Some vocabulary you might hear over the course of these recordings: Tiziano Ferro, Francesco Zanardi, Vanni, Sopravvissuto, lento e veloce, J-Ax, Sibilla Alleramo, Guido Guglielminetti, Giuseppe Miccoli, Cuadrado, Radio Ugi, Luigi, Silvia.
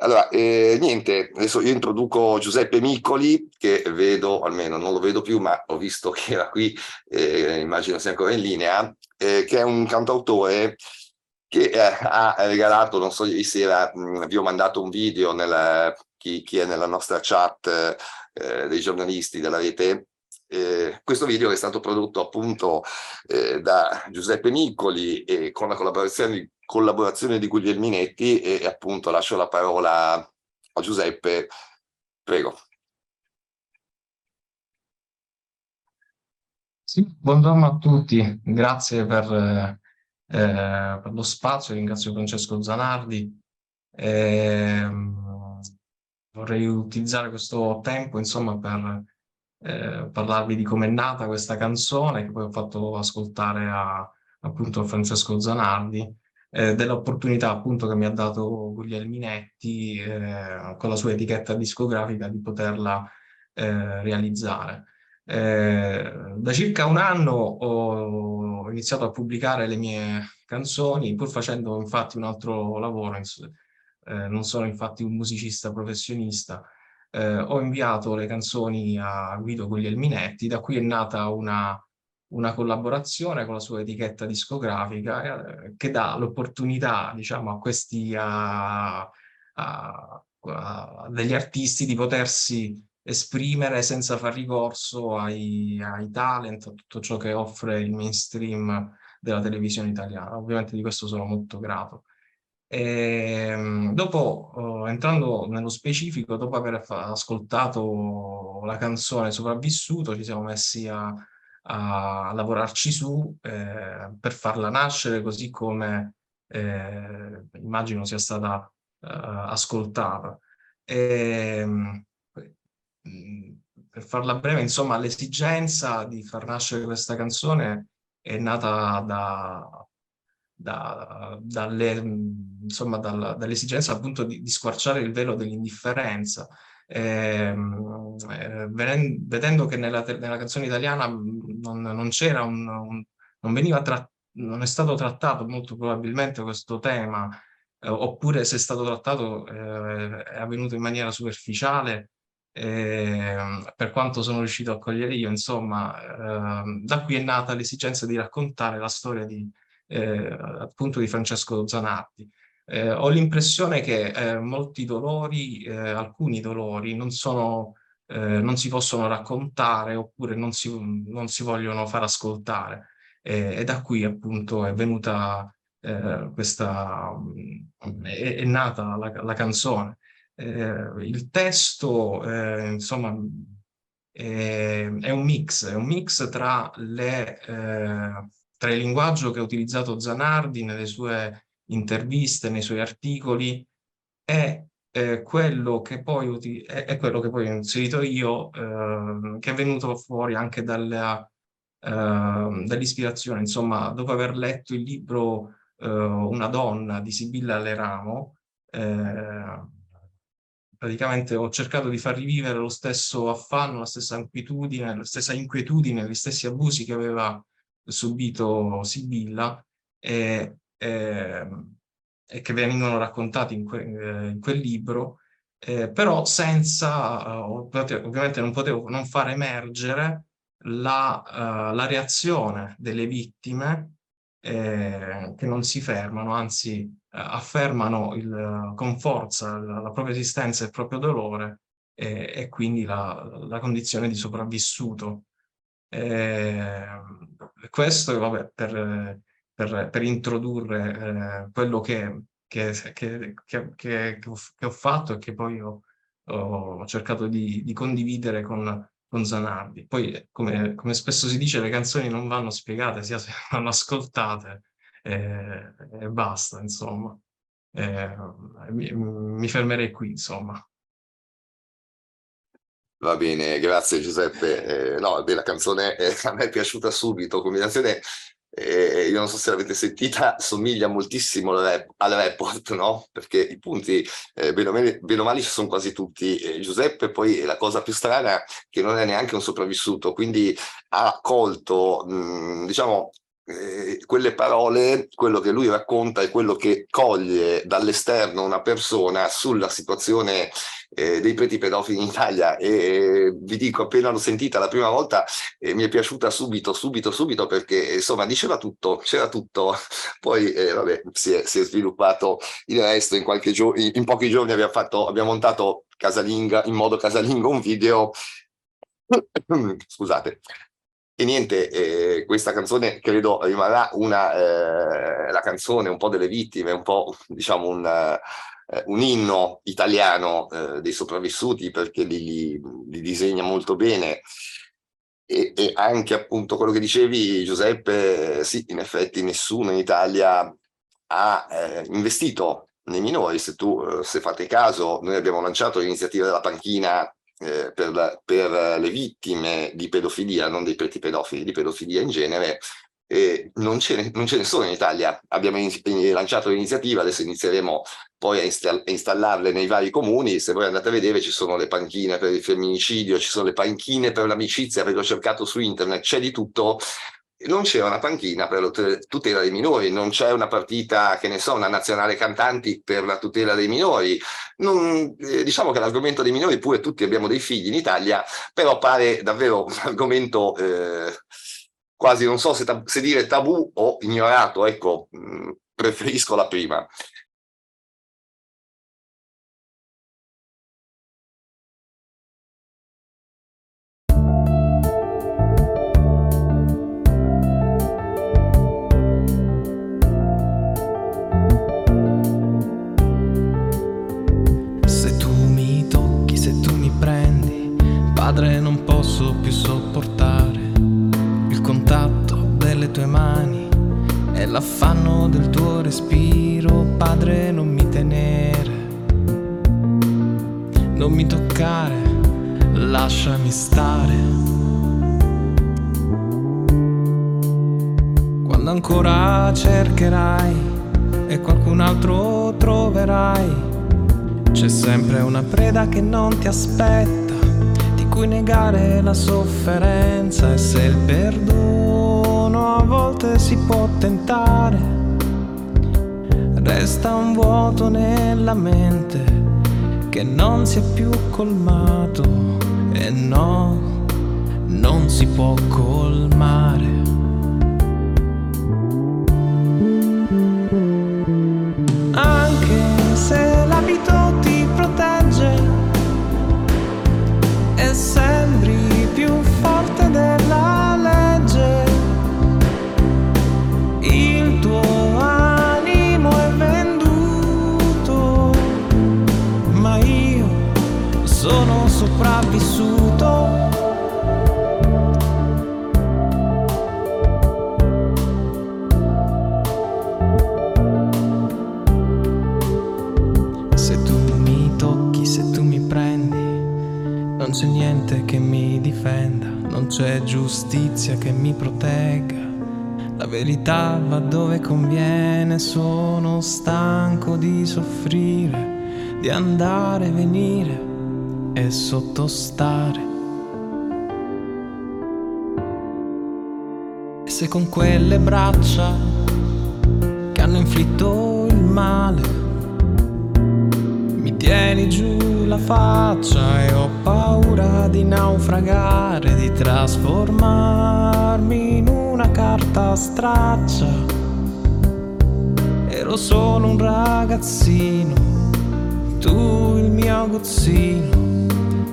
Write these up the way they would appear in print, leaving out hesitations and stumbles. Allora, niente, adesso io introduco Giuseppe Miccoli, che vedo, almeno non lo vedo più, ma ho visto che era qui, immagino sia ancora in linea, che è un cantautore che ha regalato, non so ieri sera, vi ho mandato un video, chi è nella nostra chat dei giornalisti della rete, questo video è stato prodotto appunto da Giuseppe Miccoli e con la collaborazione di Guglielminetti e appunto lascio la parola a Giuseppe, prego. Sì, buongiorno a tutti, grazie per lo spazio, ringrazio Francesco Zanardi. Vorrei utilizzare questo tempo insomma per parlarvi di come è nata questa canzone, che poi ho fatto ascoltare appunto a Francesco Zanardi, dell'opportunità appunto che mi ha dato Guglielminetti con la sua etichetta discografica di poterla realizzare. Da circa un anno ho iniziato a pubblicare le mie canzoni, pur facendo infatti un altro lavoro, non sono infatti un musicista professionista. Ho inviato le canzoni a Guido Guglielminetti, da cui è nata una collaborazione con la sua etichetta discografica che dà l'opportunità, diciamo, a questi a degli artisti di potersi esprimere senza far ricorso ai talent, a tutto ciò che offre il mainstream della televisione italiana. Ovviamente di questo sono molto grato. E dopo, entrando nello specifico, dopo aver ascoltato la canzone Sopravvissuto, ci siamo messi a lavorarci su per farla nascere così come immagino sia stata ascoltata. Per farla breve, insomma, l'esigenza di far nascere questa canzone è nata dall'esigenza appunto di squarciare il velo dell'indifferenza, vedendo che nella canzone italiana non è stato trattato molto probabilmente questo tema, oppure se è stato trattato è avvenuto in maniera superficiale, per quanto sono riuscito a cogliere io, insomma, da qui è nata l'esigenza di raccontare la storia appunto di Francesco Zanardi. Ho l'impressione che molti dolori, alcuni dolori, non si possono raccontare oppure non si vogliono far ascoltare, e da qui appunto è venuta è nata la canzone. Il testo insomma è un mix tra tra il linguaggio che ha utilizzato Zanardi nelle sue interviste, nei suoi articoli, e quello che poi ho inserito io, che è venuto fuori anche dall'ispirazione. Insomma, dopo aver letto il libro Una donna di Sibilla Alleramo, praticamente ho cercato di far rivivere lo stesso affanno, la stessa amplitudine, la stessa inquietudine, gli stessi abusi che aveva subito Sibilla e che vengono raccontati in quel libro, però senza, ovviamente non potevo non far emergere la reazione delle vittime, che non si fermano, anzi affermano con forza la propria esistenza e il proprio dolore, e quindi la condizione di sopravvissuto. Questo, vabbè, per introdurre quello che ho fatto e che poi ho cercato di condividere con Zanardi. Poi, come spesso si dice, le canzoni non vanno spiegate, sia se vanno ascoltate e basta, insomma. Mi fermerei qui, insomma. Va bene, grazie Giuseppe. No, beh, la canzone a me è piaciuta subito. Combinazione, io non so se l'avete sentita, somiglia moltissimo al report, no? Perché i punti, bene o male, ci sono quasi tutti. Giuseppe, poi, la cosa più strana è che non è neanche un sopravvissuto, quindi ha colto, diciamo, quelle parole, quello che lui racconta è quello che coglie dall'esterno una persona sulla situazione dei preti pedofili in Italia, e vi dico, appena l'ho sentita la prima volta mi è piaciuta subito, perché insomma diceva tutto, c'era tutto. Poi vabbè, si è sviluppato il resto in qualche in pochi giorni. Abbiamo montato in modo casalingo un video scusate. E niente, questa canzone credo rimarrà la canzone un po' delle vittime, un po' diciamo un inno italiano dei sopravvissuti, perché li disegna molto bene. E anche appunto quello che dicevi, Giuseppe, sì, in effetti nessuno in Italia ha investito nei minori. Se fate caso, noi abbiamo lanciato l'iniziativa della panchina per le vittime di pedofilia, non dei preti pedofili, di pedofilia in genere, e non ce ne sono in Italia. Abbiamo lanciato l'iniziativa, adesso inizieremo poi a installarle nei vari comuni. Se voi andate a vedere, ci sono le panchine per il femminicidio, ci sono le panchine per l'amicizia, perché ho cercato su internet, c'è di tutto. Non c'è una panchina per la tutela dei minori, non c'è una partita, che ne so, una nazionale cantanti per la tutela dei minori. Diciamo che l'argomento dei minori, pure tutti abbiamo dei figli in Italia, però pare davvero un argomento quasi, non so se dire tabù o ignorato, ecco, preferisco la prima. Padre, non posso più sopportare il contatto delle tue mani e l'affanno del tuo respiro. Padre, non mi tenere, non mi toccare, lasciami stare. Quando ancora cercherai e qualcun altro troverai, c'è sempre una preda che non ti aspetta, puoi negare la sofferenza. E se il perdono a volte si può tentare, resta un vuoto nella mente che non si è più colmato, e no, non si può colmare. Anche se l'abito ti protegge e sembri più forte della legge, il tuo animo è venduto, ma io sono sopravvissuto. Se tu mi tocchi, se tu mi prendi, non c'è niente che mi difenda, non c'è giustizia che mi protegga. La verità va dove conviene, sono stanco di soffrire, di andare e venire e sottostare. E se con quelle braccia che hanno inflitto il male mi tieni giù la faccia e ho paura di naufragare, di trasformarmi in una carta straccia. Ero solo un ragazzino, tu il mio gozzino,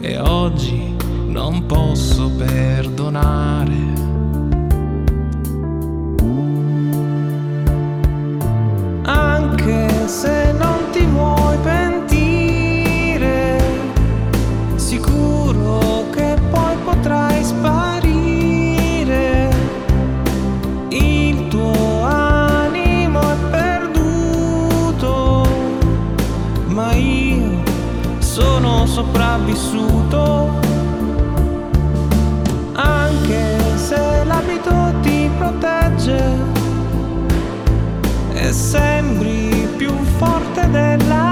e oggi non posso perdonare. Anche se non ti vuoi pensare, sicuro che poi potrai sparire, il tuo animo è perduto, ma io sono sopravvissuto. Anche se l'abito ti protegge e sembri più forte della